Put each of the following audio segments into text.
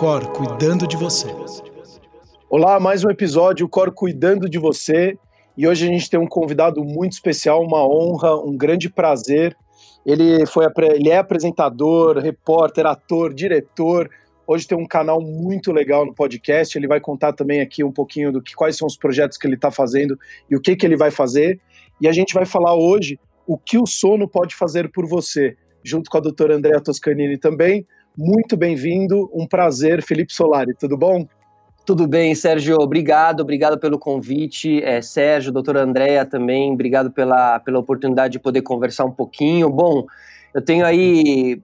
Cor cuidando de você. Olá, mais um episódio Cor cuidando de você. E hoje a gente tem um convidado muito especial, uma honra, um grande prazer. Ele é apresentador, repórter, ator, diretor. Hoje tem um canal muito legal no podcast. Ele vai contar também aqui um pouquinho quais são os projetos que ele está fazendo e o que ele vai fazer. E a gente vai falar hoje o que o sono pode fazer por você, junto com a doutora Andrea Toscanini também. Muito bem-vindo, um prazer, Felipe Solari, tudo bom? Tudo bem, Sérgio, obrigado pelo convite, Sérgio, doutora Andrea também, obrigado pela oportunidade de poder conversar um pouquinho. Bom, eu tenho aí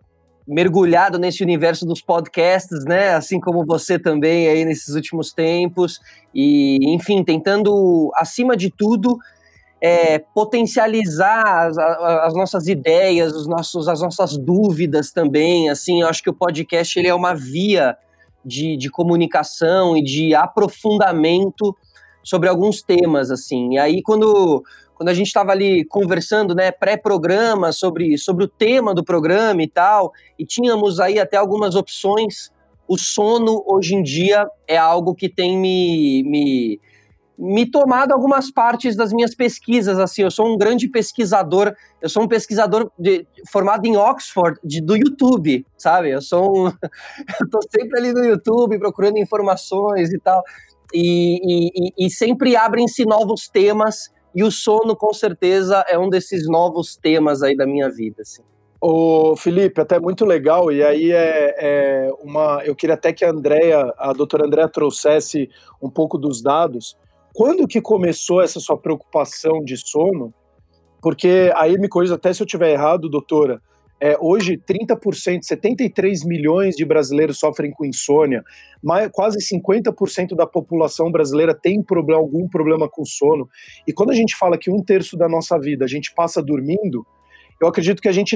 mergulhado nesse universo dos podcasts, né, assim como você também aí nesses últimos tempos, e enfim, tentando, acima de tudo, potencializar as nossas ideias, as nossas dúvidas também, assim, eu acho que o podcast ele é uma via de comunicação e de aprofundamento sobre alguns temas, assim, e aí quando a gente estava ali conversando, né, pré-programa sobre o tema do programa e tal, e tínhamos aí até algumas opções, o sono hoje em dia é algo que tem me tomado algumas partes das minhas pesquisas, assim, eu sou um pesquisador formado em Oxford, do YouTube, sabe, eu tô sempre ali no YouTube procurando informações e tal, e sempre abrem-se novos temas, e o sono com certeza é um desses novos temas aí da minha vida, assim. Ô, Felipe, até muito legal, e aí eu queria até que a doutora Andrea trouxesse um pouco dos dados. Quando que começou essa sua preocupação de sono? Porque aí me corrija até se eu estiver errado, doutora. Hoje, 30%, 73 milhões de brasileiros sofrem com insônia. Quase 50% da população brasileira tem algum problema com sono. E quando a gente fala que um terço da nossa vida a gente passa dormindo, eu acredito que a gente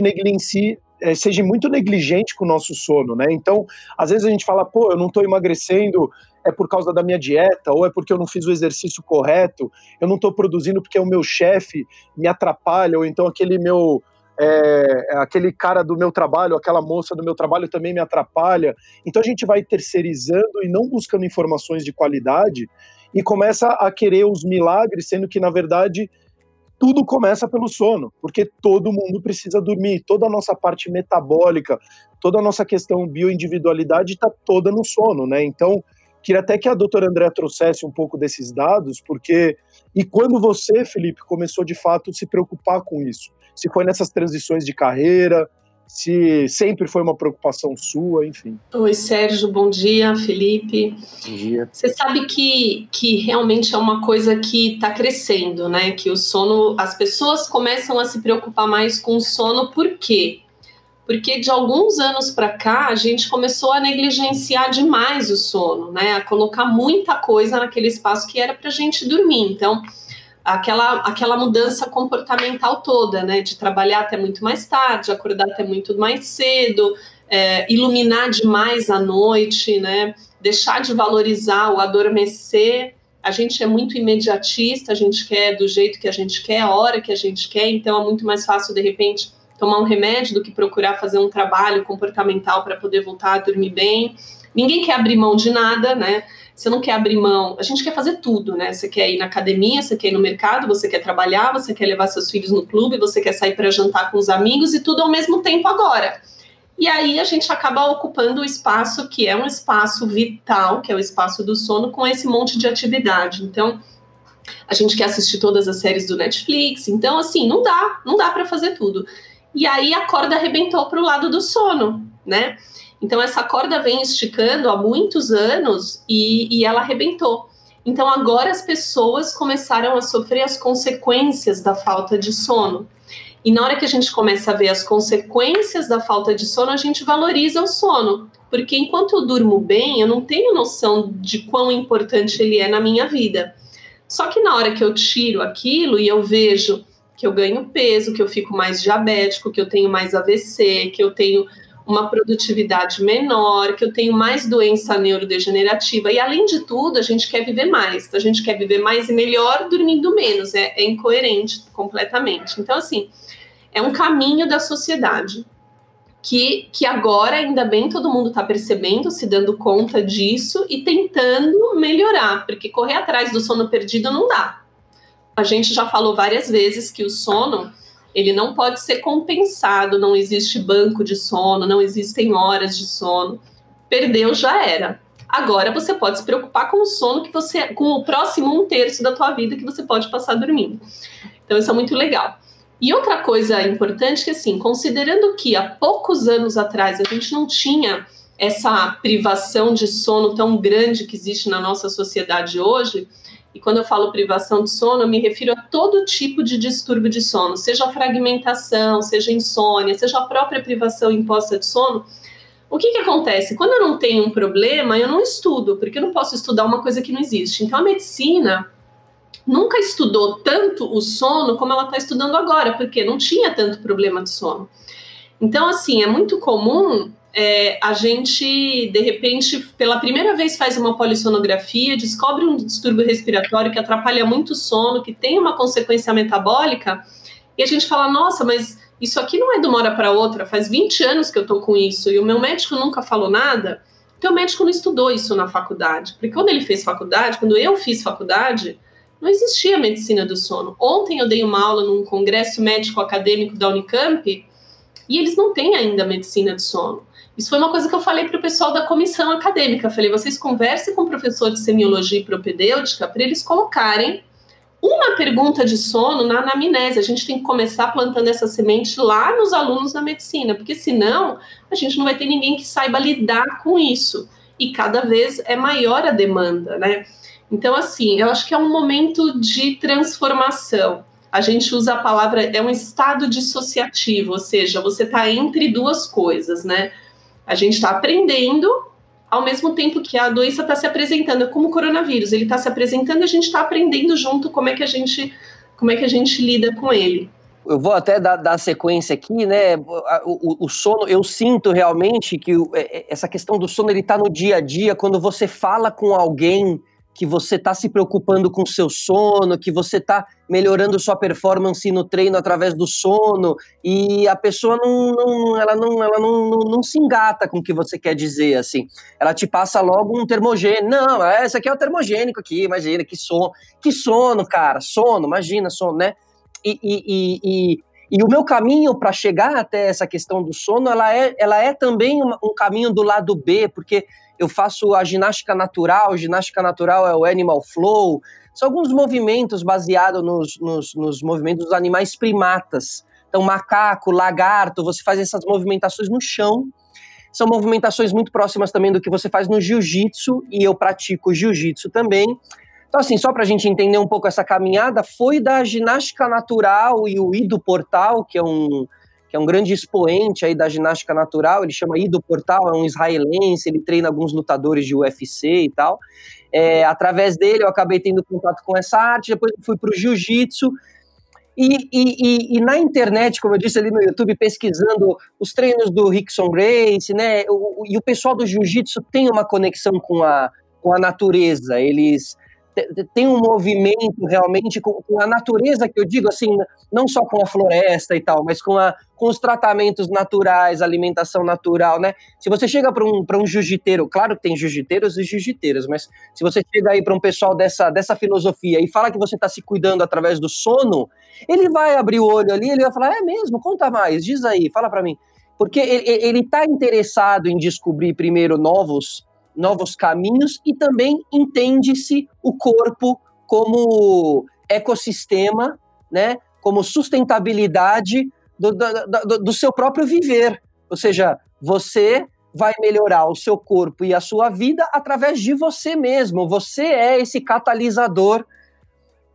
seja muito negligente com o nosso sono, né? Então, às vezes a gente fala, eu não estou emagrecendo, é por causa da minha dieta, ou é porque eu não fiz o exercício correto, eu não estou produzindo porque o meu chefe me atrapalha, ou então aquele cara do meu trabalho, aquela moça do meu trabalho também me atrapalha. Então a gente vai terceirizando e não buscando informações de qualidade e começa a querer os milagres, sendo que, na verdade, tudo começa pelo sono, porque todo mundo precisa dormir, toda a nossa parte metabólica, toda a nossa questão bioindividualidade está toda no sono, né? Então, queria até que a doutora Andrea trouxesse um pouco desses dados, porque... E quando você, Felipe, começou de fato se preocupar com isso? Se foi nessas transições de carreira, se sempre foi uma preocupação sua, enfim. Oi, Sérgio, bom dia, Felipe. Bom dia. Você sabe que realmente é uma coisa que está crescendo, né? Que o sono... As pessoas começam a se preocupar mais com o sono, por quê? Porque de alguns anos para cá a gente começou a negligenciar demais o sono, né? A colocar muita coisa naquele espaço que era para a gente dormir. Então, aquela mudança comportamental toda, né? De trabalhar até muito mais tarde, acordar até muito mais cedo, iluminar demais à noite, né? Deixar de valorizar o adormecer. A gente é muito imediatista, a gente quer do jeito que a gente quer, a hora que a gente quer, então é muito mais fácil, de repente, tomar um remédio do que procurar fazer um trabalho comportamental para poder voltar a dormir bem. Ninguém quer abrir mão de nada, né? Você não quer abrir mão, a gente quer fazer tudo, né? Você quer ir na academia, você quer ir no mercado, você quer trabalhar, você quer levar seus filhos no clube, você quer sair para jantar com os amigos e tudo ao mesmo tempo agora. E aí a gente acaba ocupando o espaço que é um espaço vital, que é o espaço do sono, com esse monte de atividade. Então, a gente quer assistir todas as séries do Netflix, então assim, não dá para fazer tudo. E aí a corda arrebentou para o lado do sono, né? Então essa corda vem esticando há muitos anos e ela arrebentou. Então agora as pessoas começaram a sofrer as consequências da falta de sono. E na hora que a gente começa a ver as consequências da falta de sono, a gente valoriza o sono. Porque enquanto eu durmo bem, eu não tenho noção de quão importante ele é na minha vida. Só que na hora que eu tiro aquilo e eu vejo que eu ganho peso, que eu fico mais diabético, que eu tenho mais AVC, que eu tenho uma produtividade menor, que eu tenho mais doença neurodegenerativa. E, além de tudo, a gente quer viver mais. A gente quer viver mais e melhor dormindo menos. É incoerente completamente. Então, assim, é um caminho da sociedade. que agora, ainda bem, todo mundo está percebendo, se dando conta disso e tentando melhorar, porque correr atrás do sono perdido não dá. A gente já falou várias vezes que o sono, ele não pode ser compensado, não existe banco de sono, não existem horas de sono. Perdeu, já era. Agora você pode se preocupar com o sono, que você, com o próximo 1/3 da tua vida que você pode passar dormindo. Então isso é muito legal. E outra coisa importante que, assim, considerando que há poucos anos atrás a gente não tinha essa privação de sono tão grande que existe na nossa sociedade hoje, e quando eu falo privação de sono, eu me refiro a todo tipo de distúrbio de sono, seja fragmentação, seja insônia, seja a própria privação imposta de sono, o que acontece? Quando eu não tenho um problema, eu não estudo, porque eu não posso estudar uma coisa que não existe. Então a medicina nunca estudou tanto o sono como ela está estudando agora, porque não tinha tanto problema de sono. Então, assim, é muito comum a gente, de repente, pela primeira vez faz uma polissonografia, descobre um distúrbio respiratório que atrapalha muito o sono, que tem uma consequência metabólica, e a gente fala, nossa, mas isso aqui não é de uma hora para outra, faz 20 anos que eu estou com isso, e o meu médico nunca falou nada. Então, o médico não estudou isso na faculdade, porque quando ele fez faculdade, quando eu fiz faculdade, não existia medicina do sono. Ontem eu dei uma aula num congresso médico acadêmico da Unicamp e eles não têm ainda medicina do sono. Isso foi uma coisa que eu falei para o pessoal da comissão acadêmica. Eu falei, vocês conversem com o professor de semiologia e propedêutica para eles colocarem uma pergunta de sono na anamnese. A gente tem que começar plantando essa semente lá nos alunos da medicina, porque senão a gente não vai ter ninguém que saiba lidar com isso. E cada vez é maior a demanda, né? Então, assim, eu acho que é um momento de transformação. A gente usa a palavra, é um estado dissociativo, ou seja, você está entre duas coisas, né? A gente está aprendendo, ao mesmo tempo que a doença está se apresentando, como o coronavírus, ele está se apresentando, a gente está aprendendo junto como é que a gente lida com ele. Eu vou até dar sequência aqui, né? O sono, eu sinto realmente que essa questão do sono, ele está no dia a dia, quando você fala com alguém que você está se preocupando com o seu sono, que você está melhorando sua performance no treino através do sono, e a pessoa não se engata com o que você quer dizer, assim. Ela te passa logo um termogênico. Não, esse aqui é o termogênico aqui, imagina, que sono, cara, sono, imagina, sono, né? E o meu caminho para chegar até essa questão do sono, ela é também um caminho do lado B, porque eu faço a ginástica natural é o animal flow, são alguns movimentos baseados nos movimentos dos animais primatas. Então, macaco, lagarto, você faz essas movimentações no chão, são movimentações muito próximas também do que você faz no jiu-jitsu, e eu pratico jiu-jitsu também. Então, assim, só para a gente entender um pouco essa caminhada, foi da ginástica natural e o Ido Portal, que é um grande expoente aí da ginástica natural, ele chama Ido Portal, é um israelense, ele treina alguns lutadores de UFC e tal. Através dele eu acabei tendo contato com essa arte, depois fui para o jiu-jitsu, e na internet, como eu disse ali no YouTube, pesquisando os treinos do Rickson Gracie, né, e o pessoal do jiu-jitsu tem uma conexão com a natureza, eles tem um movimento realmente com a natureza, que eu digo assim, não só com a floresta e tal, mas com os tratamentos naturais, alimentação natural, né? Se você chega para um jiu-jiteiro, claro que tem jiu-jiteiros e jiu-jiteiras, mas se você chega aí para um pessoal dessa filosofia e fala que você está se cuidando através do sono, ele vai abrir o olho ali, ele vai falar, é mesmo, conta mais, diz aí, fala para mim. Porque ele está interessado em descobrir primeiro novos caminhos, e também entende-se o corpo como ecossistema, né? Como sustentabilidade do seu próprio viver. Ou seja, você vai melhorar o seu corpo e a sua vida através de você mesmo. Você é esse catalisador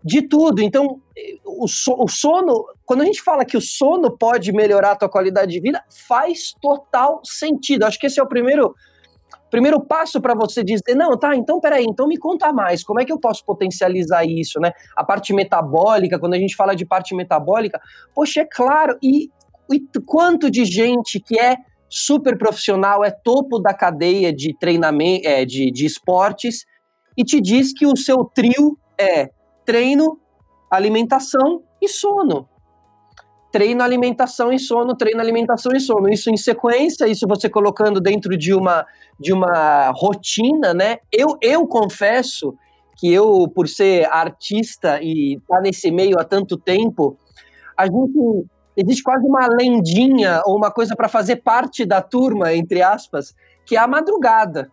de tudo. Então, o sono, quando a gente fala que o sono pode melhorar a tua qualidade de vida, faz total sentido. Acho que esse é o primeiro passo para você dizer, não, tá, então peraí, então me conta mais, como é que eu posso potencializar isso, né? A parte metabólica, quando a gente fala de parte metabólica, poxa, é claro, e quanto de gente que é super profissional, é topo da cadeia de treinamento, de esportes, e te diz que o seu trio é treino, alimentação e sono. treino, alimentação e sono, treino, alimentação e sono. Isso em sequência, isso você colocando dentro de uma rotina, né? Eu confesso que eu, por ser artista e estar nesse meio há tanto tempo, a gente... Existe quase uma lendinha ou uma coisa para fazer parte da turma, entre aspas, que é a madrugada.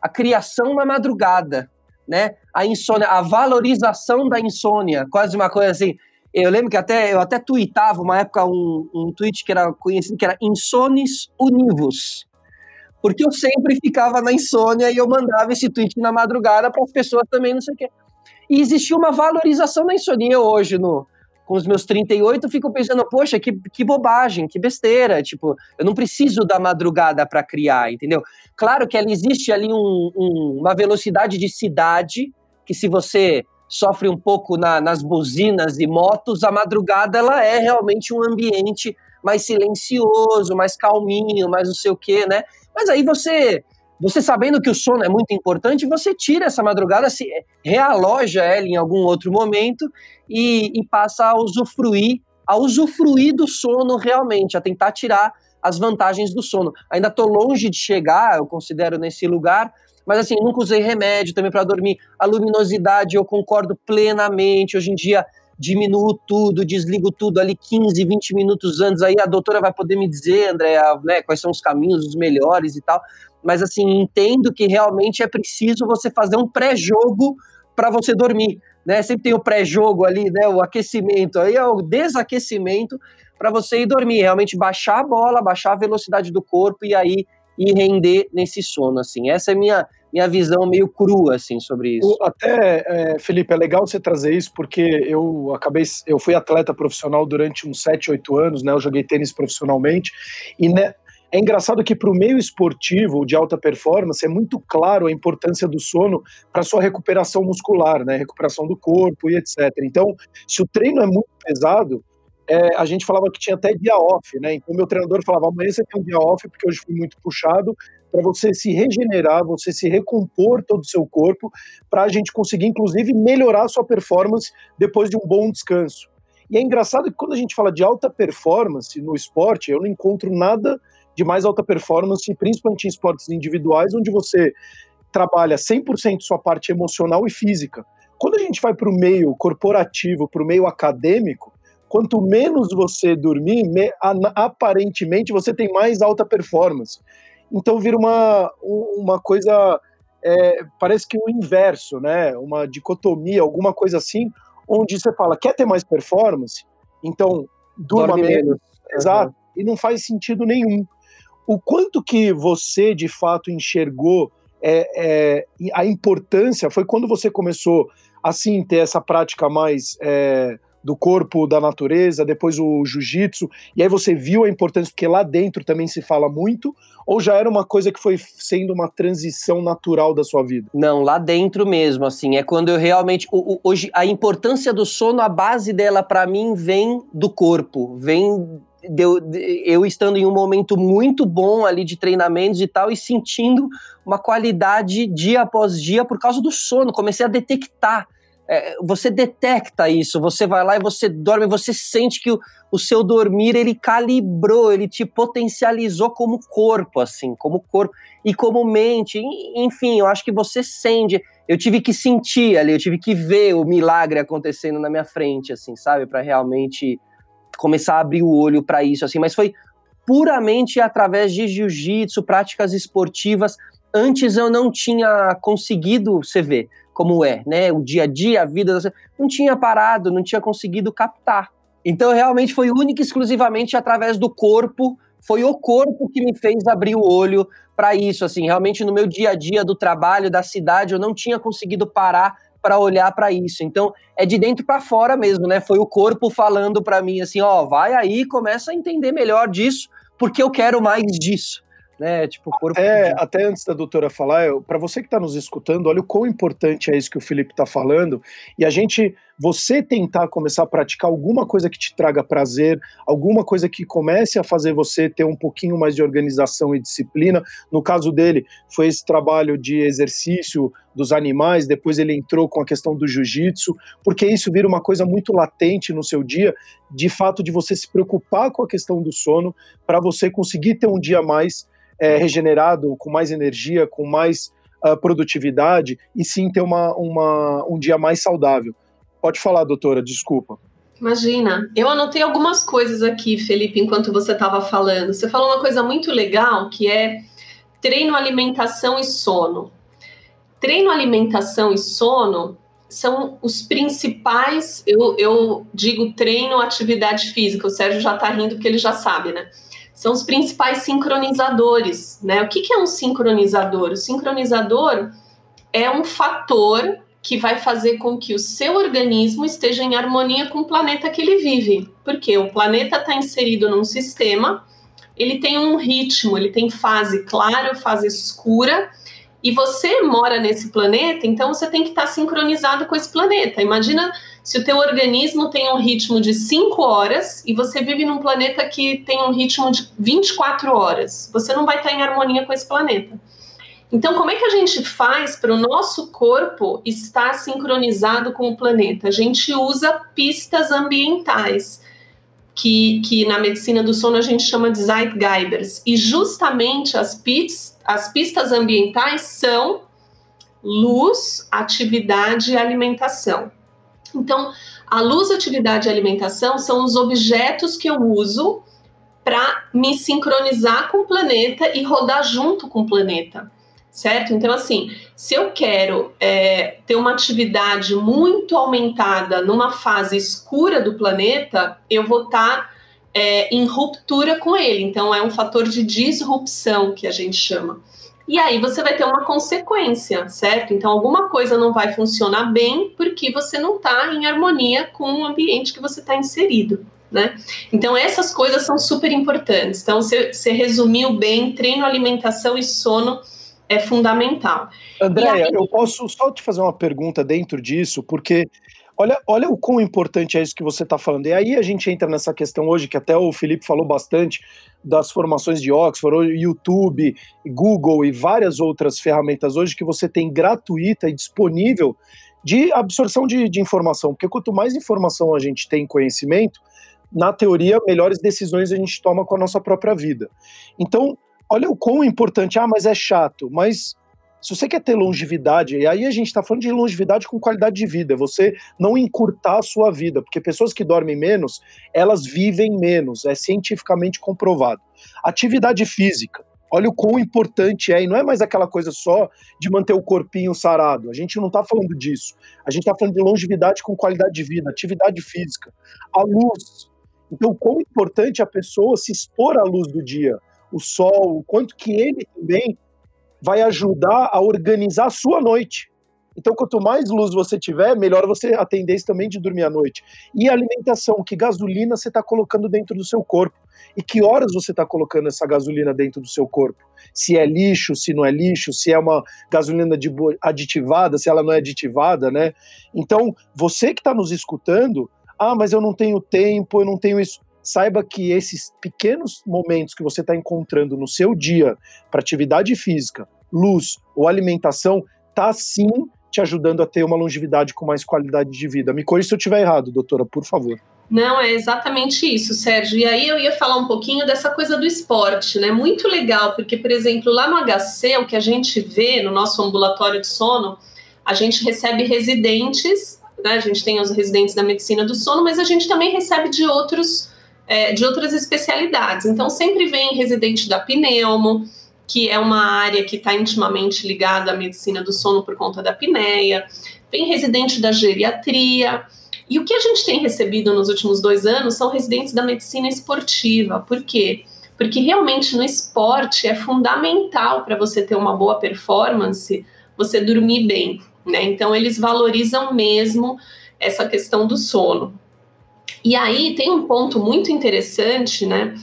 A criação na madrugada, né? A insônia, a valorização da insônia, quase uma coisa assim. Eu lembro que eu até tuitava uma época um tweet que era conhecido, que era Insônis Univos. Porque eu sempre ficava na insônia e eu mandava esse tweet na madrugada para as pessoas também, não sei o quê. E existia uma valorização da insônia hoje no... Com os meus 38, eu fico pensando, poxa, que bobagem, que besteira, tipo, eu não preciso da madrugada para criar, entendeu? Claro que existe ali uma velocidade de cidade, que se você sofre um pouco nas buzinas e motos, a madrugada ela é realmente um ambiente mais silencioso, mais calminho, mais não sei o quê, né? Mas aí você sabendo que o sono é muito importante, você tira essa madrugada, se realoja ela em algum outro momento e passa a usufruir do sono realmente, a tentar tirar as vantagens do sono. Ainda estou longe de chegar, eu considero, nesse lugar, mas assim, nunca usei remédio também para dormir. A luminosidade eu concordo plenamente, hoje em dia diminuo tudo, desligo tudo ali 15, 20 minutos antes, aí a doutora vai poder me dizer, Andrea, né, quais são os caminhos, os melhores e tal... Mas, assim, entendo que realmente é preciso você fazer um pré-jogo para você dormir, né? Sempre tem o pré-jogo ali, né? O aquecimento, aí é o desaquecimento para você ir dormir. Realmente baixar a bola, baixar a velocidade do corpo e aí ir render nesse sono, assim. Essa é a minha visão meio crua, assim, sobre isso. Felipe, é legal você trazer isso porque eu fui atleta profissional durante uns 7, 8 anos, né? Eu joguei tênis profissionalmente e, né, é engraçado que para o meio esportivo de alta performance é muito claro a importância do sono para sua recuperação muscular, né? Recuperação do corpo e etc. Então, se o treino é muito pesado, a gente falava que tinha até dia off, né? Então, meu treinador falava, amanhã você tem um dia off porque hoje foi muito puxado, para você se regenerar, você se recompor todo o seu corpo, para a gente conseguir, inclusive, melhorar a sua performance depois de um bom descanso. E é engraçado que quando a gente fala de alta performance no esporte, eu não encontro nada de mais alta performance, principalmente em esportes individuais, onde você trabalha 100% sua parte emocional e física. Quando a gente vai para o meio corporativo, para o meio acadêmico, quanto menos você dormir, aparentemente você tem mais alta performance. Então vira uma coisa, parece que o inverso, né? Uma dicotomia, alguma coisa assim, onde você fala, quer ter mais performance? Então durma menos. Exato. E não faz sentido nenhum. O quanto que você, de fato, enxergou a importância foi quando você começou, assim, ter essa prática mais do corpo, da natureza, depois o jiu-jitsu, e aí você viu a importância, porque lá dentro também se fala muito, ou já era uma coisa que foi sendo uma transição natural da sua vida? Não, lá dentro mesmo, assim, é quando eu realmente... Hoje, a importância do sono, a base dela, pra mim, vem do corpo, vem... Eu estando em um momento muito bom ali de treinamentos e tal, e sentindo uma qualidade dia após dia por causa do sono, comecei a detectar, você detecta isso, você vai lá e você dorme, você sente que o seu dormir, ele calibrou, ele te potencializou como corpo, assim, como corpo e como mente, enfim, eu acho que você sente, eu tive que sentir ali, eu tive que ver o milagre acontecendo na minha frente, assim, sabe, para realmente... começar a abrir o olho para isso, assim, mas foi puramente através de jiu-jitsu, práticas esportivas. Antes eu não tinha conseguido, você vê como é, né, o dia a dia, a vida, não tinha parado, não tinha conseguido captar. Então realmente foi única e exclusivamente através do corpo, foi o corpo que me fez abrir o olho para isso, assim, realmente no meu dia a dia do trabalho, da cidade, eu não tinha conseguido parar para olhar para isso. Então, é de dentro para fora mesmo, né? Foi o corpo falando para mim assim, ó, vai aí, começa a entender melhor disso, porque eu quero mais disso, né? Tipo, o corpo... Até antes da doutora falar, para você que está nos escutando, olha o quão importante é isso que o Felipe está falando, e você tentar começar a praticar alguma coisa que te traga prazer, alguma coisa que comece a fazer você ter um pouquinho mais de organização e disciplina. No caso dele, foi esse trabalho de exercício dos animais, depois ele entrou com a questão do jiu-jitsu, porque isso vira uma coisa muito latente no seu dia, de fato de você se preocupar com a questão do sono, para você conseguir ter um dia mais regenerado, com mais energia, com mais produtividade, e sim ter um dia mais saudável. Pode falar, doutora, desculpa. Imagina, eu anotei algumas coisas aqui, Felipe, enquanto você estava falando. Você falou uma coisa muito legal, que é treino, alimentação e sono. Treino, alimentação e sono são os principais, eu digo treino, atividade física, o Sérgio já está rindo porque ele já sabe, né? São os principais sincronizadores, né? O que é um sincronizador? O sincronizador é um fator que vai fazer com que o seu organismo esteja em harmonia com o planeta que ele vive. Porque o planeta está inserido num sistema, ele tem um ritmo, ele tem fase clara, fase escura, e você mora nesse planeta, então você tem que estar sincronizado com esse planeta. Imagina se o teu organismo tem um ritmo de 5 horas e você vive num planeta que tem um ritmo de 24 horas. Você não vai estar em harmonia com esse planeta. Então, como é que a gente faz para o nosso corpo estar sincronizado com o planeta? A gente usa pistas ambientais, que na medicina do sono a gente chama de Zeitgebers. E justamente as pistas ambientais são luz, atividade e alimentação. Então, a luz, atividade e alimentação são os objetos que eu uso para me sincronizar com o planeta e rodar junto com o planeta. Certo? Então, assim, se eu quero ter uma atividade muito aumentada numa fase escura do planeta, eu vou estar em ruptura com ele. Então, é um fator de disrupção que a gente chama. E aí você vai ter uma consequência, certo? Então, alguma coisa não vai funcionar bem porque você não está em harmonia com o ambiente que você está inserido, né? Então, essas coisas são super importantes. Então, você resumiu bem: treino, alimentação e sono é fundamental. Andrea, eu posso só te fazer uma pergunta dentro disso, porque olha o quão importante é isso que você está falando. E aí a gente entra nessa questão hoje, que até o Felipe falou bastante, das formações de Oxford, YouTube, Google e várias outras ferramentas hoje que você tem gratuita e disponível de absorção de informação. Porque quanto mais informação a gente tem, conhecimento, na teoria, melhores decisões a gente toma com a nossa própria vida. Então, olha o quão importante, mas é chato, mas se você quer ter longevidade, e aí a gente está falando de longevidade com qualidade de vida, você não encurtar a sua vida, porque pessoas que dormem menos, elas vivem menos, é cientificamente comprovado. Atividade física, olha o quão importante é, e não é mais aquela coisa só de manter o corpinho sarado, a gente não está falando disso, a gente está falando de longevidade com qualidade de vida, atividade física, a luz. Então, quão importante a pessoa se expor à luz do dia, o sol, o quanto que ele também vai ajudar a organizar a sua noite. Então, quanto mais luz você tiver, melhor você a tendência também de dormir à noite. E a alimentação, que gasolina você está colocando dentro do seu corpo? E que horas você está colocando essa gasolina dentro do seu corpo? Se é lixo, se não é lixo, se é uma gasolina aditivada, se ela não é aditivada, né? Então, você que está nos escutando, mas eu não tenho tempo, eu não tenho isso. Saiba que esses pequenos momentos que você está encontrando no seu dia para atividade física, luz ou alimentação, está sim te ajudando a ter uma longevidade com mais qualidade de vida. Me corrija se eu estiver errado, doutora, por favor. Não, é exatamente isso, Sérgio. E aí eu ia falar um pouquinho dessa coisa do esporte, né? Muito legal, porque, por exemplo, lá no HC, o que a gente vê no nosso ambulatório de sono, a gente recebe residentes, né? A gente tem os residentes da medicina do sono, mas a gente também recebe de outras especialidades. Então, sempre vem residente da pneumo, que é uma área que está intimamente ligada à medicina do sono por conta da apneia, vem residente da geriatria, e o que a gente tem recebido nos últimos 2 anos são residentes da medicina esportiva. Por quê? Porque realmente no esporte é fundamental para você ter uma boa performance, você dormir bem, né? Então, eles valorizam mesmo essa questão do sono. E aí tem um ponto muito interessante, né?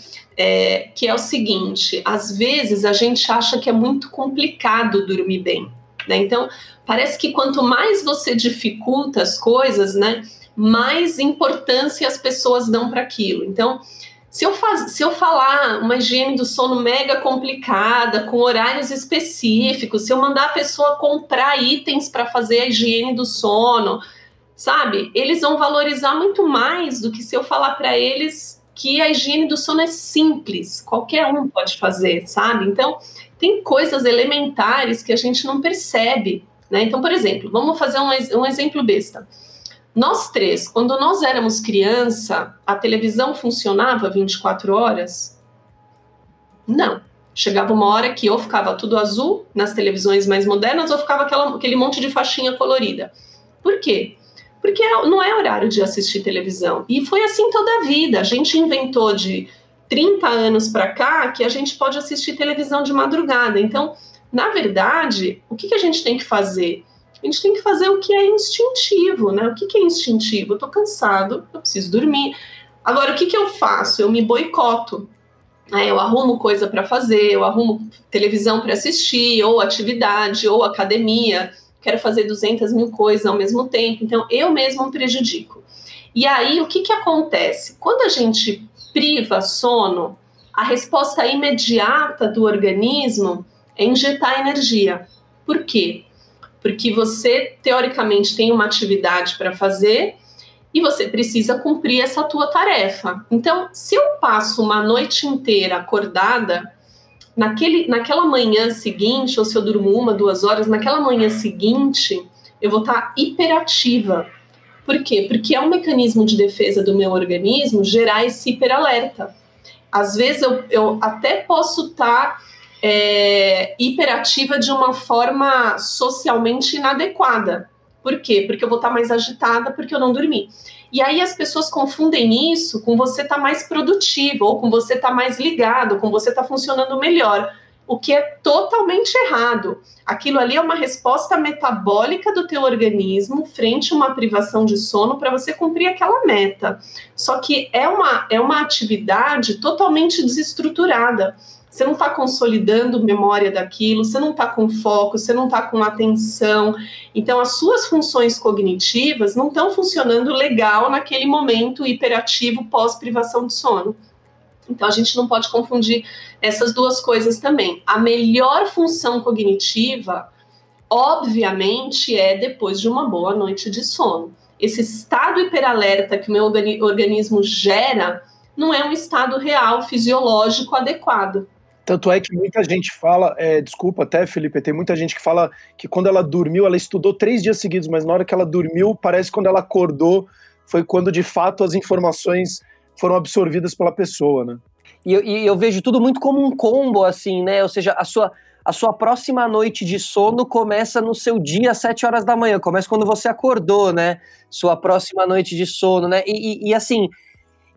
que é o seguinte: às vezes a gente acha que é muito complicado dormir bem, né? Então, parece que quanto mais você dificulta as coisas, né, mais importância as pessoas dão para aquilo. Então, se eu falar uma higiene do sono mega complicada, com horários específicos, se eu mandar a pessoa comprar itens para fazer a higiene do sono, sabe? Eles vão valorizar muito mais do que se eu falar para eles que a higiene do sono é simples, qualquer um pode fazer, sabe? Então, tem coisas elementares que a gente não percebe, né? Então, por exemplo, vamos fazer um exemplo besta. Nós três, quando nós éramos criança, a televisão funcionava 24 horas? Não. Chegava uma hora que ou ficava tudo azul nas televisões mais modernas, ou ficava aquele monte de faixinha colorida. Por quê? Porque não é horário de assistir televisão. E foi assim toda a vida. A gente inventou de 30 anos para cá que a gente pode assistir televisão de madrugada. Então, na verdade, o que a gente tem que fazer? A gente tem que fazer o que é instintivo, né? O que é instintivo? Eu tô cansado, eu preciso dormir. Agora, o que eu faço? Eu me boicoto, né? Eu arrumo coisa para fazer, eu arrumo televisão para assistir, ou atividade, ou academia. Quero fazer 200 mil coisas ao mesmo tempo. Então, eu mesma me prejudico. E aí, o que acontece? Quando a gente priva sono, a resposta imediata do organismo é injetar energia. Por quê? Porque você, teoricamente, tem uma atividade para fazer e você precisa cumprir essa tua tarefa. Então, se eu passo uma noite inteira acordada, naquela manhã seguinte, ou se eu durmo 1, 2 horas, naquela manhã seguinte, eu vou estar hiperativa. Por quê? Porque é um mecanismo de defesa do meu organismo gerar esse hiperalerta. Às vezes, eu até posso estar... hiperativa de uma forma socialmente inadequada. Por quê? Porque eu vou estar mais agitada porque eu não dormi. E aí as pessoas confundem isso com você estar mais produtivo, ou com você estar mais ligado, com você estar funcionando melhor, o que é totalmente errado. Aquilo ali é uma resposta metabólica do teu organismo frente a uma privação de sono para você cumprir aquela meta. Só que é uma atividade totalmente desestruturada. Você não está consolidando memória daquilo, você não está com foco, você não está com atenção. Então, as suas funções cognitivas não estão funcionando legal naquele momento hiperativo pós-privação de sono. Então, a gente não pode confundir essas duas coisas também. A melhor função cognitiva, obviamente, é depois de uma boa noite de sono. Esse estado hiperalerta que o meu organismo gera não é um estado real, fisiológico adequado. Tanto é que muita gente fala, desculpa até, Felipe, tem muita gente que fala que quando ela dormiu, ela estudou 3 dias seguidos, mas na hora que ela dormiu, parece que quando ela acordou, foi quando de fato as informações foram absorvidas pela pessoa, né? E eu vejo tudo muito como um combo, assim, né? Ou seja, a sua próxima noite de sono começa no seu dia às 7 horas da manhã, começa quando você acordou, né? Sua próxima noite de sono, né? E assim...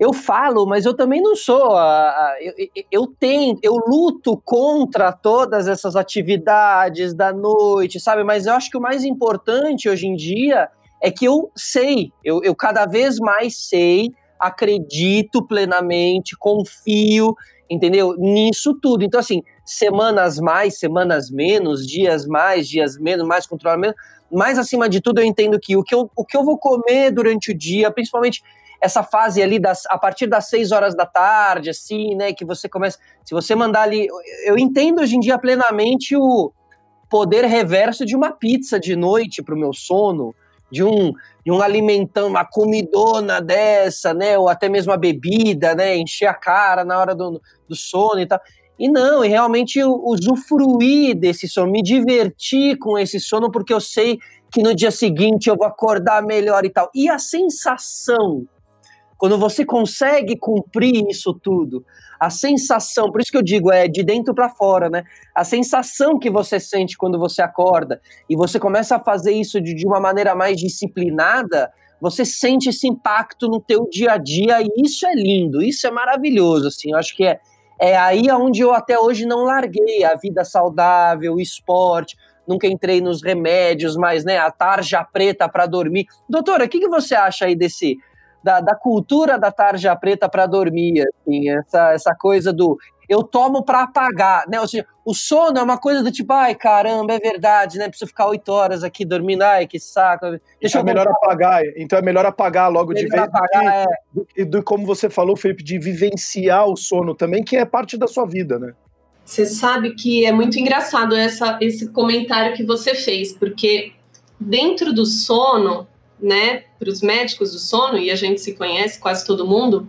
Eu falo, mas eu também não sou. Eu luto contra todas essas atividades da noite, sabe? Mas eu acho que o mais importante hoje em dia é que eu sei. Eu cada vez mais sei, acredito plenamente, confio, entendeu? Nisso tudo. Então, assim, semanas mais, semanas menos, dias menos, mais controle menos. Mas, acima de tudo, eu entendo que o que eu vou comer durante o dia, principalmente... Essa fase ali, a partir das 6 horas da tarde, assim, né, que você começa... Se você mandar ali... Eu entendo hoje em dia plenamente o poder reverso de uma pizza de noite pro meu sono, de um alimentão, uma comidona dessa, né, ou até mesmo a bebida, né, encher a cara na hora do sono e tal. E não, e realmente usufruir desse sono, me divertir com esse sono, porque eu sei que no dia seguinte eu vou acordar melhor e tal. E a sensação... Quando você consegue cumprir isso tudo, a sensação, por isso que eu digo, é de dentro para fora, né? A sensação que você sente quando você acorda e você começa a fazer isso de uma maneira mais disciplinada, você sente esse impacto no teu dia a dia e isso é lindo, isso é maravilhoso, assim, eu acho que é aí onde eu até hoje não larguei a vida saudável, o esporte, nunca entrei nos remédios, mas, né, a tarja preta para dormir. Doutora, o que você acha aí desse... da cultura da tarja preta para dormir, assim, essa coisa do eu tomo para apagar, né? Ou seja, o sono é uma coisa do tipo, ai, caramba, é verdade, né? Preciso ficar 8 horas aqui dormindo, ai, que saco. Então é melhor apagar logo de vez. E como você falou, Felipe, de vivenciar o sono também, que é parte da sua vida, né? Você sabe que é muito engraçado esse comentário que você fez, porque dentro do sono, né, para os médicos do sono, e a gente se conhece, quase todo mundo,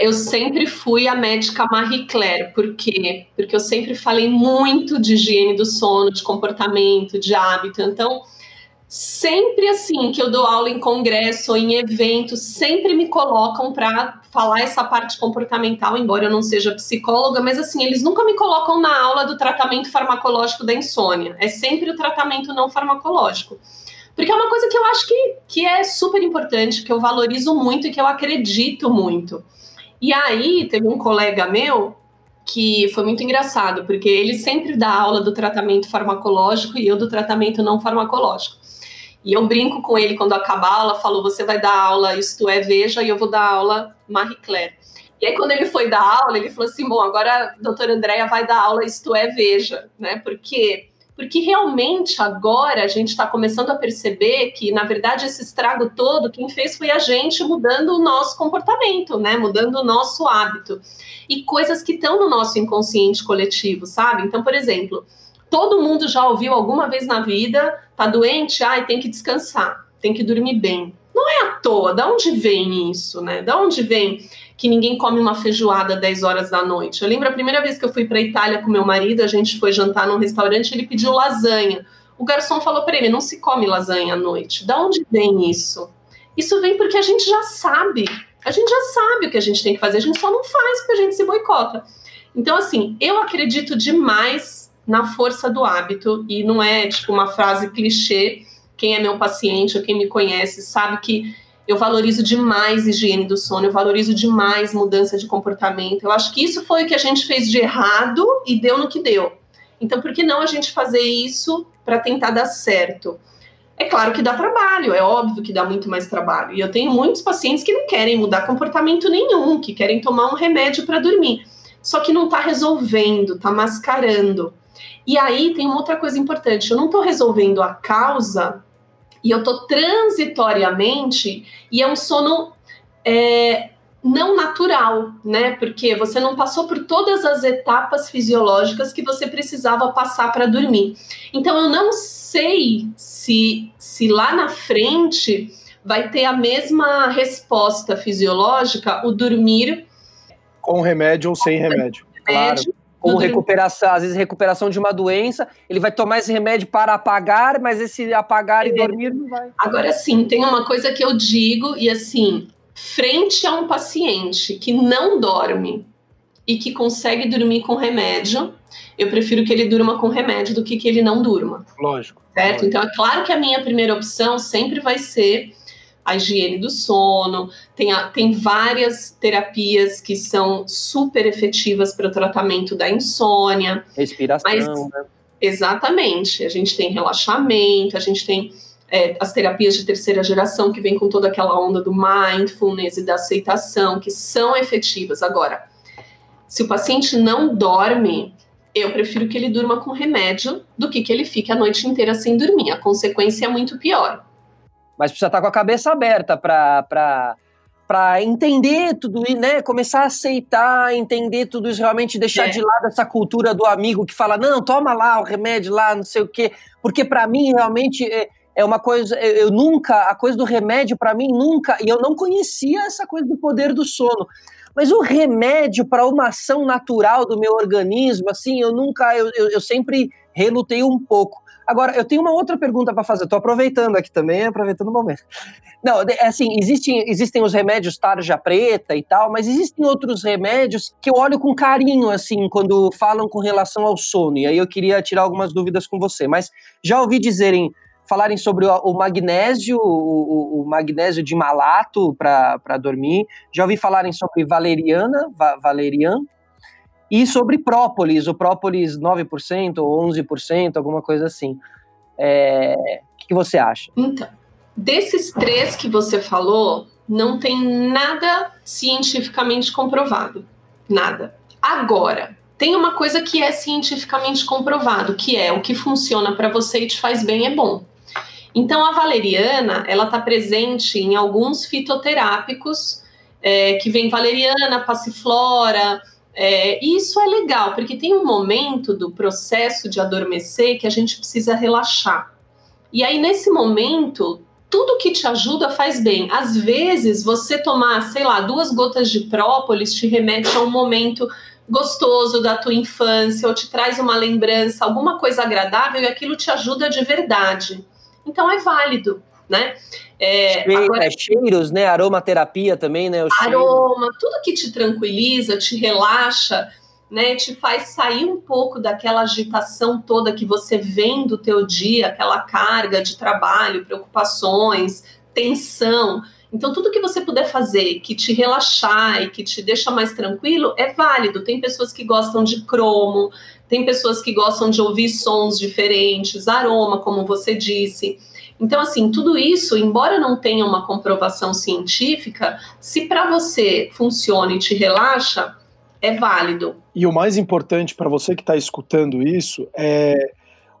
eu sempre fui a médica Marie Claire. Por quê? Porque eu sempre falei muito de higiene do sono, de comportamento, de hábito. Então, sempre assim que eu dou aula em congresso ou em eventos, sempre me colocam para falar essa parte comportamental, embora eu não seja psicóloga, mas assim, eles nunca me colocam na aula do tratamento farmacológico da insônia. É sempre o tratamento não farmacológico. Porque é uma coisa que eu acho que é super importante, que eu valorizo muito e que eu acredito muito. E aí, teve um colega meu que foi muito engraçado, porque ele sempre dá aula do tratamento farmacológico e eu do tratamento não farmacológico. E eu brinco com ele quando acaba a aula, falo, você vai dar aula Isto é Veja e eu vou dar aula Marie Claire. E aí, quando ele foi dar aula, ele falou assim, bom, agora a doutora Andrea vai dar aula Isto é Veja, né? Porque realmente agora a gente está começando a perceber que, na verdade, esse estrago todo, quem fez foi a gente mudando o nosso comportamento, né? Mudando o nosso hábito. E coisas que estão no nosso inconsciente coletivo, sabe? Então, por exemplo, todo mundo já ouviu alguma vez na vida, tá doente, ai, tem que descansar, tem que dormir bem. Não é à toa, da onde vem isso, né? Da onde vem que ninguém come uma feijoada às 10 horas da noite? Eu lembro a primeira vez que eu fui para a Itália com meu marido, a gente foi jantar num restaurante, ele pediu lasanha. O garçom falou para ele, não se come lasanha à noite. Da onde vem isso? Isso vem porque a gente já sabe o que a gente tem que fazer, a gente só não faz porque a gente se boicota. Então, assim, eu acredito demais na força do hábito e não é, tipo, uma frase clichê. Quem é meu paciente ou quem me conhece sabe que eu valorizo demais a higiene do sono, eu valorizo demais mudança de comportamento. Eu acho que isso foi o que a gente fez de errado e deu no que deu. Então, por que não a gente fazer isso para tentar dar certo? É claro que dá trabalho, é óbvio que dá muito mais trabalho. E eu tenho muitos pacientes que não querem mudar comportamento nenhum, que querem tomar um remédio para dormir. Só que não está resolvendo, está mascarando. E aí tem uma outra coisa importante, eu não estou resolvendo a causa. E eu tô transitoriamente, e é um sono não natural, né? Porque você não passou por todas as etapas fisiológicas que você precisava passar para dormir. Então, eu não sei se lá na frente vai ter a mesma resposta fisiológica, o dormir... Com remédio ou sem remédio, claro. Ou recuperação, às vezes recuperação de uma doença, ele vai tomar esse remédio para apagar, mas esse apagar e dormir não vai. Agora sim, tem uma coisa que eu digo, e assim, frente a um paciente que não dorme e que consegue dormir com remédio, eu prefiro que ele durma com remédio do que ele não durma. Lógico. Certo? Lógico. Então é claro que a minha primeira opção sempre vai ser a higiene do sono, tem várias terapias que são super efetivas para o tratamento da insônia. Respiração, mas, né? Exatamente. A gente tem relaxamento, a gente tem as terapias de terceira geração que vem com toda aquela onda do mindfulness e da aceitação, que são efetivas. Agora, se o paciente não dorme, eu prefiro que ele durma com remédio do que ele fique a noite inteira sem dormir. A consequência é muito pior. Mas precisa estar com a cabeça aberta para entender tudo isso, né? Começar a aceitar, entender tudo isso, realmente deixar de lado essa cultura do amigo que fala, não, toma lá o remédio lá, não sei o quê. Porque para mim, realmente, é uma coisa, a coisa do remédio para mim nunca, e eu não conhecia essa coisa do poder do sono. Mas o remédio para uma ação natural do meu organismo, assim, eu sempre relutei um pouco. Agora, eu tenho uma outra pergunta para fazer, estou aproveitando aqui também, aproveitando o momento. Não, assim, existem os remédios tarja preta e tal, mas existem outros remédios que eu olho com carinho, assim, quando falam com relação ao sono, e aí eu queria tirar algumas dúvidas com você, mas já ouvi falarem sobre o magnésio, o magnésio de malato para dormir, já ouvi falarem sobre valeriana, e sobre própolis, o própolis 9% ou 11%, alguma coisa assim. O que você acha? Então, desses três que você falou, Não tem nada cientificamente comprovado. Nada. Agora, tem uma coisa que é cientificamente comprovado, que é o que funciona para você e te faz bem é bom. Então, a valeriana, ela está presente em alguns fitoterápicos, que vem valeriana, passiflora. E isso é legal, porque tem um momento do processo de adormecer que a gente precisa relaxar. E aí, nesse momento, tudo que te ajuda faz bem. Às vezes, você tomar, 2 gotas de própolis te remete a um momento gostoso da tua infância, ou te traz uma lembrança, alguma coisa agradável, e aquilo te ajuda de verdade. Então, é válido, né? Cheiros, né? Aromaterapia também, né? Tudo que te tranquiliza, te relaxa, né? Te faz sair um pouco daquela agitação toda que você vem do teu dia, aquela carga de trabalho, preocupações, tensão. Então, tudo que você puder fazer que te relaxar e que te deixa mais tranquilo é válido. Tem pessoas que gostam de cromo, tem pessoas que gostam de ouvir sons diferentes, aroma, como você disse. Então, assim, tudo isso, embora não tenha uma comprovação científica, se para você funciona e te relaxa, é válido. E o mais importante para você que está escutando isso é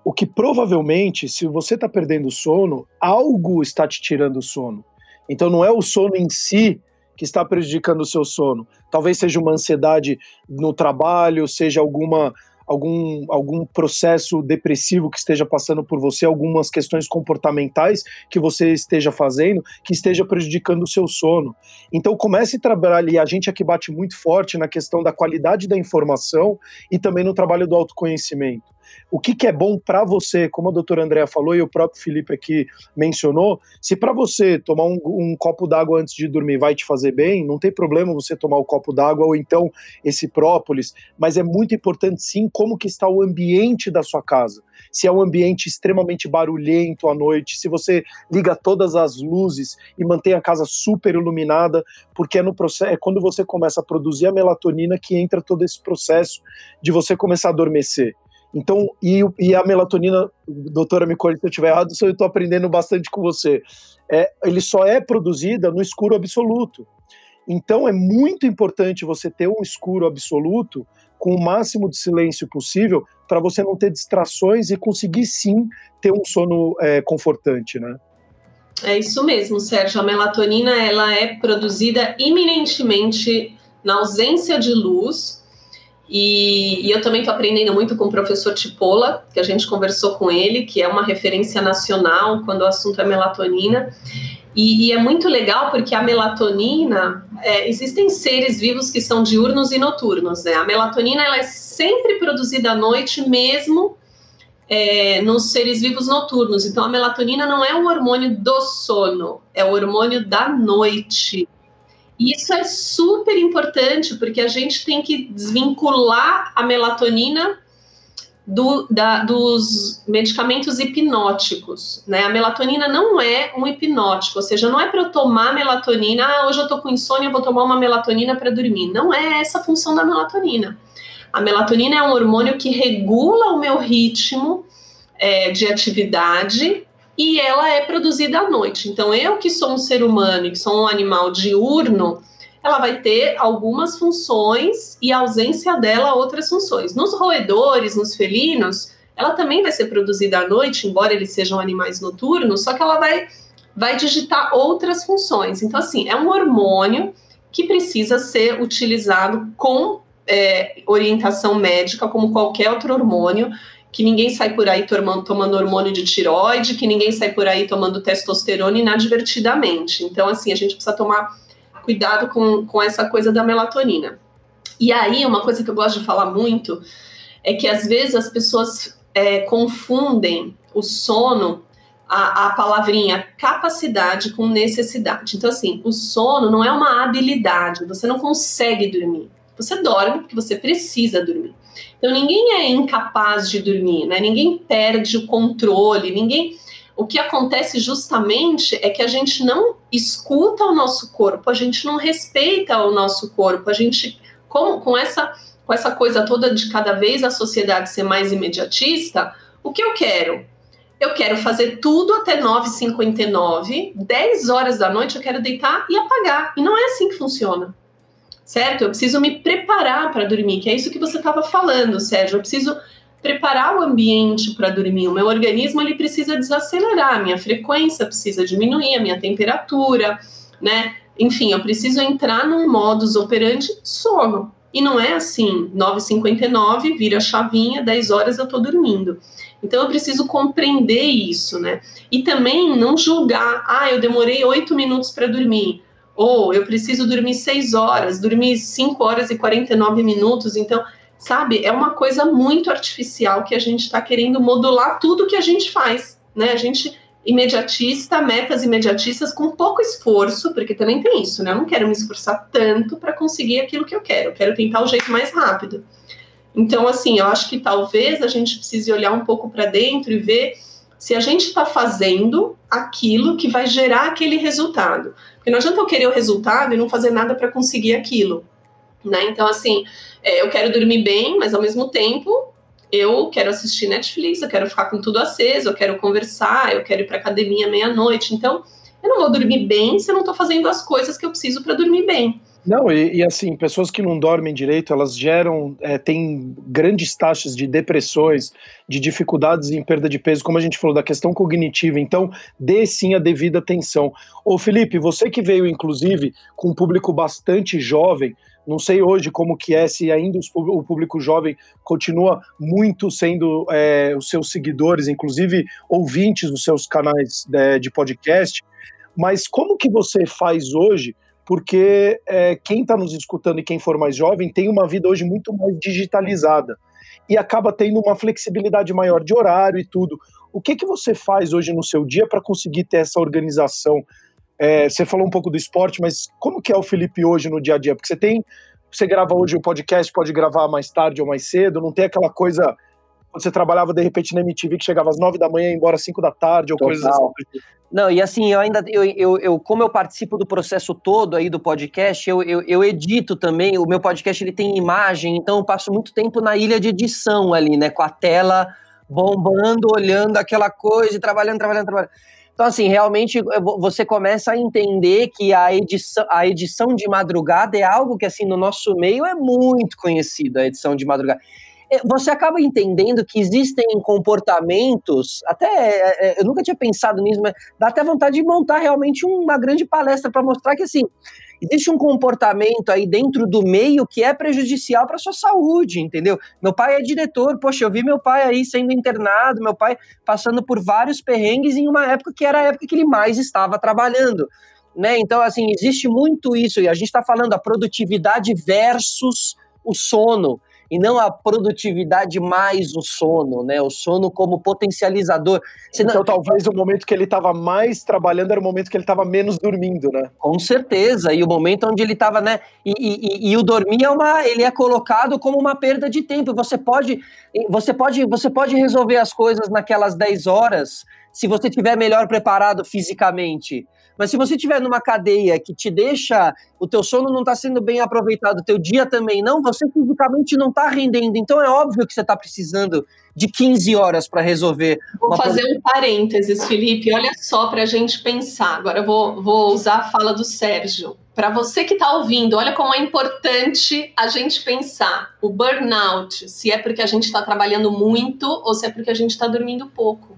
o que provavelmente, se você está perdendo sono, algo está te tirando o sono. Então não é o sono em si que está prejudicando o seu sono. Talvez seja uma ansiedade no trabalho, seja algum processo depressivo que esteja passando por você, algumas questões comportamentais que você esteja fazendo, que esteja prejudicando o seu sono. Então comece a trabalhar, e a gente aqui bate muito forte na questão da qualidade da informação e também no trabalho do autoconhecimento. O que é bom para você, como a doutora Andrea falou e o próprio Felipe aqui mencionou, se para você tomar um copo d'água antes de dormir vai te fazer bem, não tem problema você tomar o copo d'água ou então esse própolis, mas é muito importante sim como que está o ambiente da sua casa. Se é um ambiente extremamente barulhento à noite, se você liga todas as luzes e mantém a casa super iluminada, porque é quando você começa a produzir a melatonina que entra todo esse processo de você começar a adormecer. Então, e a melatonina, doutora, me corrija se eu estiver errado, eu estou aprendendo bastante com você, ele só é produzida no escuro absoluto. Então é muito importante você ter um escuro absoluto com o máximo de silêncio possível para você não ter distrações e conseguir sim ter um sono confortante, né? É isso mesmo, Sérgio. A melatonina ela é produzida iminentemente na ausência de luz. E eu também estou aprendendo muito com o professor Tipola, que a gente conversou com ele, que é uma referência nacional quando o assunto é melatonina. E é muito legal porque a melatonina, existem seres vivos que são diurnos e noturnos, né? A melatonina ela é sempre produzida à noite, mesmo nos seres vivos noturnos. Então a melatonina não é um hormônio do sono, é o hormônio da noite. E isso é super importante, porque a gente tem que desvincular a melatonina dos medicamentos hipnóticos, né? A melatonina não é um hipnótico, ou seja, não é para eu tomar melatonina, hoje eu estou com insônia, eu vou tomar uma melatonina para dormir. Não é essa a função da melatonina. A melatonina é um hormônio que regula o meu ritmo de atividade, e ela é produzida à noite. Então, eu que sou um ser humano e que sou um animal diurno, ela vai ter algumas funções e a ausência dela outras funções. Nos roedores, nos felinos, ela também vai ser produzida à noite, embora eles sejam animais noturnos, só que ela vai digitar outras funções. Então, assim, é um hormônio que precisa ser utilizado com orientação médica, como qualquer outro hormônio, que ninguém sai por aí tomando hormônio de tireoide, que ninguém sai por aí tomando testosterona inadvertidamente. Então, assim, a gente precisa tomar cuidado com essa coisa da melatonina. E aí, uma coisa que eu gosto de falar muito é que, às vezes, as pessoas confundem o sono, a palavrinha capacidade com necessidade. Então, assim, o sono não é uma habilidade, você não consegue dormir. Você dorme porque você precisa dormir. Então, ninguém é incapaz de dormir, né? Ninguém perde o controle, ninguém... O que acontece justamente é que a gente não escuta o nosso corpo, a gente não respeita o nosso corpo, a gente, com essa coisa toda de cada vez a sociedade ser mais imediatista, o que eu quero? eu quero fazer tudo até 9h59, 10 horas da noite eu quero deitar e apagar. E não é assim que funciona, certo? Eu preciso me preparar para dormir, que é isso que você estava falando, Sérgio. Eu preciso preparar o ambiente para dormir. O meu organismo, ele precisa desacelerar, a minha frequência precisa diminuir, a minha temperatura, né? Enfim, eu preciso entrar num modus operandi sono. E não é assim, 9h59, vira a chavinha, 10 horas eu tô dormindo. Então eu preciso compreender isso, né? E também não julgar, eu demorei 8 minutos para dormir, ou eu preciso dormir 6 horas, dormir 5 horas e 49 minutos, então, sabe, é uma coisa muito artificial que a gente está querendo modular tudo que a gente faz, né? A gente imediatista, metas imediatistas com pouco esforço, porque também tem isso, né? Eu não quero me esforçar tanto para conseguir aquilo que eu quero tentar o jeito mais rápido. Então, assim, eu acho que talvez a gente precise olhar um pouco para dentro e ver se a gente está fazendo aquilo que vai gerar aquele resultado. Porque não adianta eu querer o resultado e não fazer nada para conseguir aquilo, né? Então, assim, eu quero dormir bem, mas ao mesmo tempo eu quero assistir Netflix, eu quero ficar com tudo aceso, eu quero conversar, eu quero ir para academia meia-noite. Então, eu não vou dormir bem se eu não estou fazendo as coisas que eu preciso para dormir bem. Não, e assim, pessoas que não dormem direito, elas geram, tem grandes taxas de depressões, de dificuldades em perda de peso, como a gente falou, da questão cognitiva. Então, dê sim a devida atenção. Ô Felipe, você que veio, inclusive, com um público bastante jovem, não sei hoje como que é, se ainda o público jovem continua muito sendo os seus seguidores, inclusive ouvintes dos seus canais de podcast, mas como que você faz hoje? Porque quem está nos escutando e quem for mais jovem tem uma vida hoje muito mais digitalizada e acaba tendo uma flexibilidade maior de horário e tudo. O que você faz hoje no seu dia para conseguir ter essa organização? Você falou um pouco do esporte, mas como que é o Felipe hoje no dia a dia? Porque você grava hoje o podcast, pode gravar mais tarde ou mais cedo, não tem aquela coisa... Quando você trabalhava, de repente, na MTV, que chegava às 9h, embora às 5h, ou coisas assim. Não, e assim, eu ainda, como eu participo do processo todo aí do podcast, eu edito também, o meu podcast ele tem imagem, então eu passo muito tempo na ilha de edição ali, né, com a tela bombando, olhando aquela coisa e trabalhando. Então, assim, realmente você começa a entender que a edição de madrugada é algo que, assim, no nosso meio é muito conhecido, a edição de madrugada. Você acaba entendendo que existem comportamentos, até eu nunca tinha pensado nisso, mas dá até vontade de montar realmente uma grande palestra para mostrar que, assim, existe um comportamento aí dentro do meio que é prejudicial para a sua saúde, entendeu? Meu pai é diretor, poxa, eu vi meu pai aí sendo internado, meu pai passando por vários perrengues em uma época que era a época que ele mais estava trabalhando, né? Então, assim, existe muito isso, e a gente está falando a produtividade versus o sono, e não a produtividade mais o sono, né? O sono como potencializador. Senão... Então talvez o momento que ele estava mais trabalhando era o momento que ele estava menos dormindo, né? Com certeza, e o momento onde ele estava, né? E o dormir ele é colocado como uma perda de tempo. Você pode resolver as coisas naquelas 10 horas se você estiver melhor preparado fisicamente. Mas se você estiver numa cadeia que te deixa, o teu sono não está sendo bem aproveitado, o teu dia também não, você fisicamente não está rendendo. Então é óbvio que você está precisando de 15 horas para resolver. Vou fazer um parênteses, Felipe. Olha só, para a gente pensar. Agora eu vou usar a fala do Sérgio. Para você que está ouvindo, olha como é importante a gente pensar. O burnout, se é porque a gente está trabalhando muito ou se é porque a gente está dormindo pouco.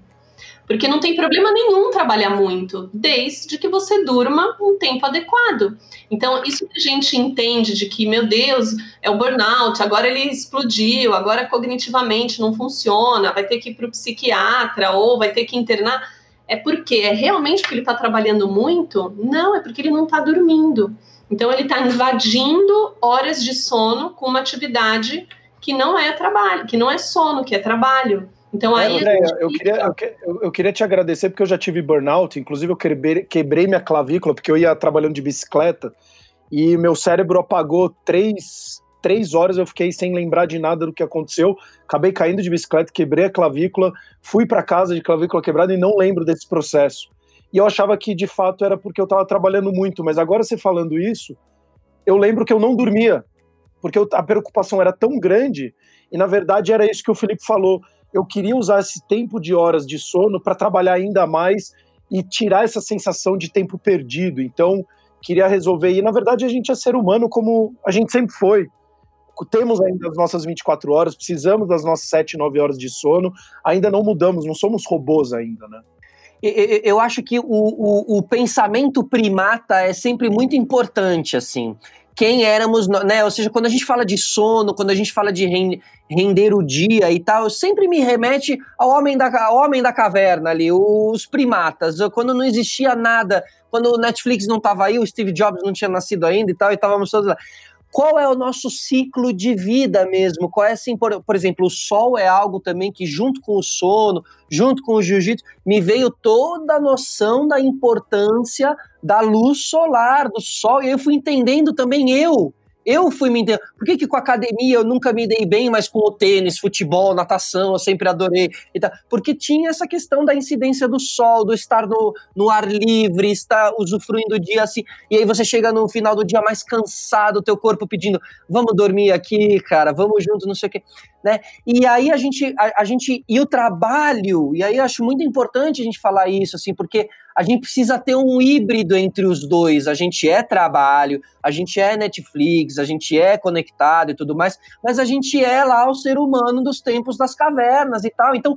Porque não tem problema nenhum trabalhar muito, desde que você durma um tempo adequado. Então, isso que a gente entende de que, meu Deus, é o burnout, agora ele explodiu, agora cognitivamente não funciona, vai ter que ir para o psiquiatra ou vai ter que internar. É porque é realmente porque ele está trabalhando muito? Não, é porque ele não está dormindo. Então, ele está invadindo horas de sono com uma atividade que não é trabalho, que não é sono, que é trabalho. Então, aí Andrea, eu queria te agradecer porque eu já tive burnout, inclusive eu quebrei minha clavícula porque eu ia trabalhando de bicicleta e meu cérebro apagou 3 horas, eu fiquei sem lembrar de nada do que aconteceu, acabei caindo de bicicleta, quebrei a clavícula, fui para casa de clavícula quebrada e não lembro desse processo. E eu achava que de fato era porque eu estava trabalhando muito, mas agora você falando isso, eu lembro que eu não dormia, porque a preocupação era tão grande e na verdade era isso que o Felipe falou, eu queria usar esse tempo de horas de sono para trabalhar ainda mais e tirar essa sensação de tempo perdido. Então, queria resolver. E, na verdade, a gente é ser humano como a gente sempre foi. Temos ainda as nossas 24 horas, precisamos das nossas 7, 9 horas de sono. Ainda não mudamos, não somos robôs ainda, né? Eu acho que o pensamento primata é sempre muito importante, assim. Quem éramos, né? Ou seja, quando a gente fala de sono, quando a gente fala de render o dia e tal, sempre me remete ao homem da caverna ali, os primatas. Quando não existia nada, quando o Netflix não estava aí, o Steve Jobs não tinha nascido ainda e tal, e estávamos todos lá. Qual é o nosso ciclo de vida mesmo? Qual é assim, por exemplo, o sol é algo também que junto com o sono, junto com o jiu-jitsu, me veio toda a noção da importância da luz solar, do sol, e eu fui entendendo também eu fui me entendendo. Por que com a academia eu nunca me dei bem, mas com o tênis, futebol, natação, eu sempre adorei. Então, porque tinha essa questão da incidência do sol, do estar no ar livre, estar usufruindo do dia assim. E aí você chega no final do dia mais cansado, o teu corpo pedindo, vamos dormir aqui, cara, vamos junto, não sei o quê. Né? E aí a gente... E o trabalho, e aí eu acho muito importante a gente falar isso, assim, porque a gente precisa ter um híbrido entre os dois. A gente é trabalho, a gente é Netflix, a gente é conectado e tudo mais, mas a gente é lá o ser humano dos tempos das cavernas e tal. Então,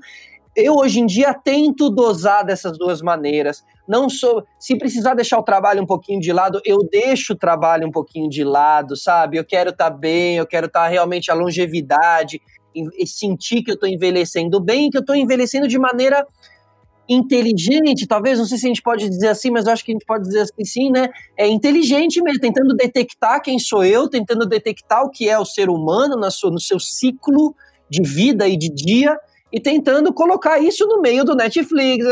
eu hoje em dia tento dosar dessas duas maneiras. Não sou, se precisar deixar o trabalho um pouquinho de lado, eu deixo o trabalho um pouquinho de lado, sabe? Eu quero estar bem, eu quero estar realmente a longevidade, sentir que eu estou envelhecendo bem, que eu estou envelhecendo de maneira inteligente, talvez, não sei se a gente pode dizer assim, mas eu acho que a gente pode dizer assim sim, né? É inteligente mesmo, tentando detectar quem sou eu, tentando detectar o que é o ser humano no seu ciclo de vida e de dia, e tentando colocar isso no meio do Netflix,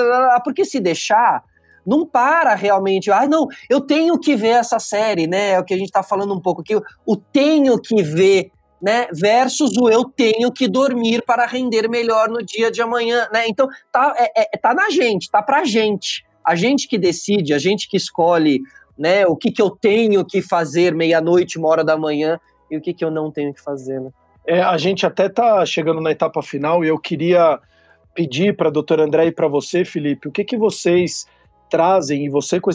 porque se deixar, não para realmente. Ah, não, eu tenho que ver essa série, né? É o que a gente tá falando um pouco aqui, o tenho que ver, né, versus o eu tenho que dormir para render melhor no dia de amanhã, né? Então, tá na gente, tá pra gente. A gente que decide, a gente que escolhe, né, o que eu tenho que fazer meia-noite, 1h da manhã, e o que eu não tenho que fazer, né? A gente até tá chegando na etapa final, e eu queria pedir para a doutora Andrea e para você, Felipe, o que vocês trazem, e você com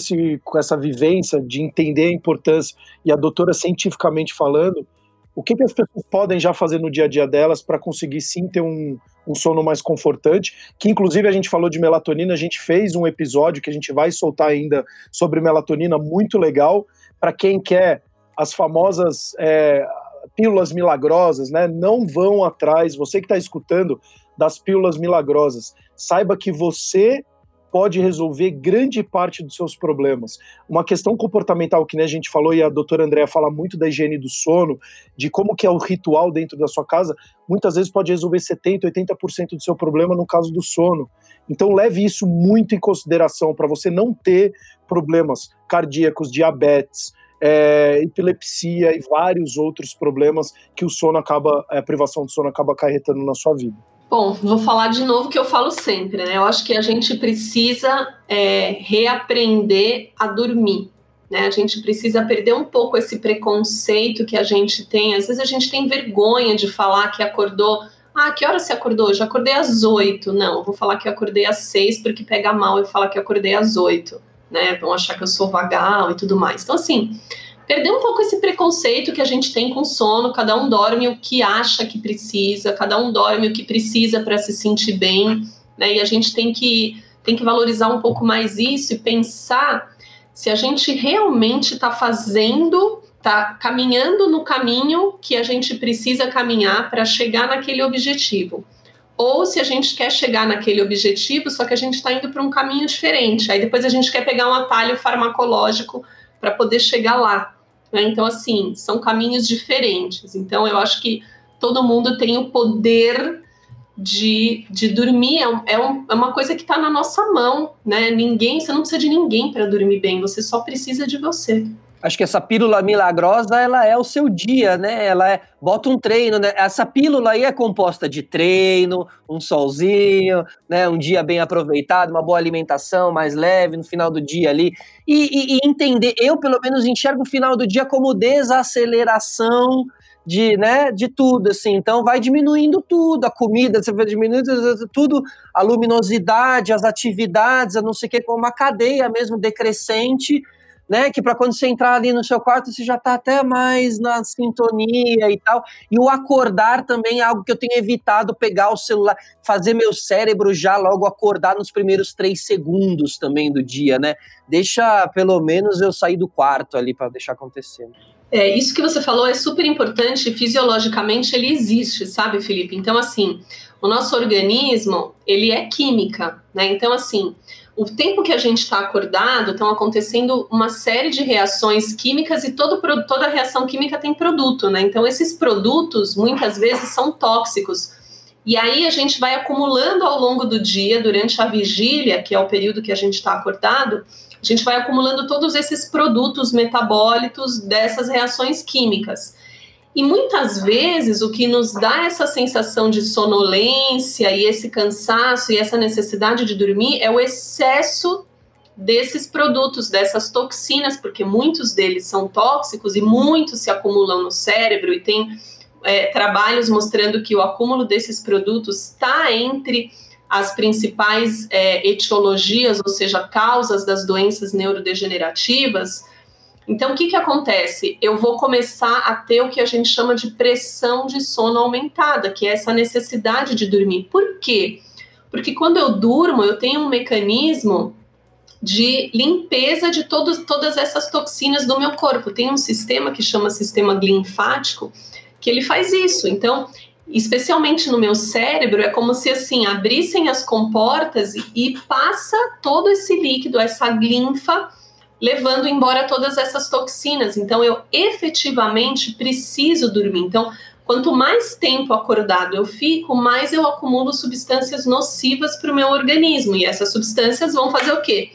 essa vivência de entender a importância, e a doutora cientificamente falando, o que as pessoas podem já fazer no dia a dia delas para conseguir sim ter um sono mais confortante, que inclusive a gente falou de melatonina, a gente fez um episódio que a gente vai soltar ainda sobre melatonina, muito legal, para quem quer as famosas pílulas milagrosas, né? Não vão atrás, você que está escutando, das pílulas milagrosas, saiba que você pode resolver grande parte dos seus problemas. Uma questão comportamental que, né, a gente falou, e a doutora Andrea fala muito da higiene do sono, de como que é o ritual dentro da sua casa, muitas vezes pode resolver 70%, 80% do seu problema no caso do sono. Então leve isso muito em consideração para você não ter problemas cardíacos, diabetes, epilepsia e vários outros problemas que a privação do sono acaba acarretando na sua vida. Bom, vou falar de novo o que eu falo sempre, né? Eu acho que a gente precisa reaprender a dormir, né? A gente precisa perder um pouco esse preconceito que a gente tem. Às vezes a gente tem vergonha de falar que acordou. Ah, que hora você acordou? Eu já acordei às 8. Não, eu vou falar que eu acordei às 6 porque pega mal eu falar que eu acordei às 8, né? Vão achar que eu sou vagal e tudo mais. Então, assim, perder um pouco esse preconceito que a gente tem com sono, cada um dorme o que acha que precisa, cada um dorme o que precisa para se sentir bem, né? E a gente tem que valorizar um pouco mais isso e pensar se a gente realmente está caminhando no caminho que a gente precisa caminhar para chegar naquele objetivo. Ou se a gente quer chegar naquele objetivo, só que a gente está indo para um caminho diferente. Aí depois a gente quer pegar um atalho farmacológico para poder chegar lá, né? Então, assim, são caminhos diferentes. Então, eu acho que todo mundo tem o poder de dormir. É uma coisa que está na nossa mão, né? Você não precisa de ninguém para dormir bem, você só precisa de você. Acho que essa pílula milagrosa, ela é o seu dia, né? Ela bota um treino, né? Essa pílula aí é composta de treino, um solzinho, né? Um dia bem aproveitado, uma boa alimentação mais leve no final do dia ali. E entender, eu pelo menos enxergo o final do dia como desaceleração de tudo, assim. Então vai diminuindo tudo, a comida, você vai diminuindo tudo, a luminosidade, as atividades, a não sei o que, com uma cadeia mesmo decrescente, né, que para quando você entrar ali no seu quarto, você já tá até mais na sintonia e tal. E o acordar também é algo que eu tenho evitado, pegar o celular, fazer meu cérebro já logo acordar nos primeiros 3 segundos também do dia, né? Deixa, pelo menos, eu sair do quarto ali para deixar acontecendo. É, isso que você falou é super importante, fisiologicamente ele existe, sabe, Felipe? Então, assim, o nosso organismo, ele é química, né? Então, assim, o tempo que a gente está acordado, estão acontecendo uma série de reações químicas e toda reação química tem produto, né? Então, esses produtos, muitas vezes, são tóxicos. E aí, a gente vai acumulando ao longo do dia, durante a vigília, que é o período que a gente está acordado, a gente vai acumulando todos esses produtos metabólitos dessas reações químicas. E muitas vezes o que nos dá essa sensação de sonolência e esse cansaço e essa necessidade de dormir é o excesso desses produtos, dessas toxinas, porque muitos deles são tóxicos e muitos se acumulam no cérebro e tem trabalhos mostrando que o acúmulo desses produtos está entre as principais etiologias, ou seja, causas das doenças neurodegenerativas. Então, o que acontece? Eu vou começar a ter o que a gente chama de pressão de sono aumentada, que é essa necessidade de dormir. Por quê? Porque quando eu durmo, eu tenho um mecanismo de limpeza de todas essas toxinas do meu corpo. Tem um sistema que chama sistema linfático, que ele faz isso. Então, especialmente no meu cérebro, é como se assim, abrissem as comportas e passa todo esse líquido, essa linfa, levando embora todas essas toxinas. Então, eu efetivamente preciso dormir. Então, quanto mais tempo acordado eu fico, mais eu acumulo substâncias nocivas para o meu organismo. E essas substâncias vão fazer o quê?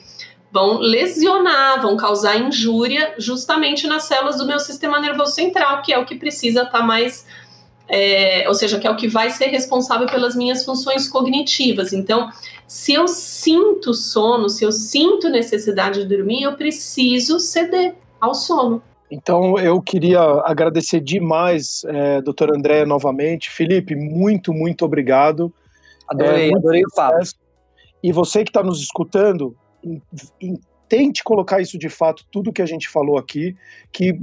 Vão lesionar, vão causar injúria justamente nas células do meu sistema nervoso central, que é o que precisa estar mais... ou seja, que é o que vai ser responsável pelas minhas funções cognitivas. Então, se eu sinto sono, se eu sinto necessidade de dormir, eu preciso ceder ao sono. Então, eu queria agradecer demais, doutora Andrea, novamente. Felipe, muito, muito obrigado. Adorei o papo. E você que está nos escutando, tente colocar isso de fato, tudo que a gente falou aqui, que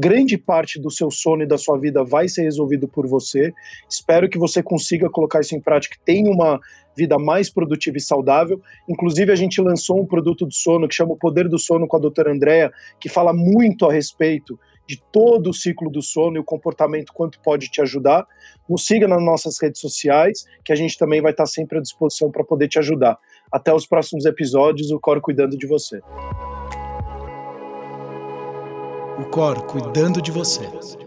grande parte do seu sono e da sua vida vai ser resolvido por você. Espero que você consiga colocar isso em prática, tenha uma vida mais produtiva e saudável. Inclusive, a gente lançou um produto do sono que chama O Poder do Sono com a doutora Andrea, que fala muito a respeito de todo o ciclo do sono e o comportamento, quanto pode te ajudar. Nos siga nas nossas redes sociais, que a gente também vai estar sempre à disposição para poder te ajudar. Até os próximos episódios, o Cor cuidando de você. O Cor cuidando de você.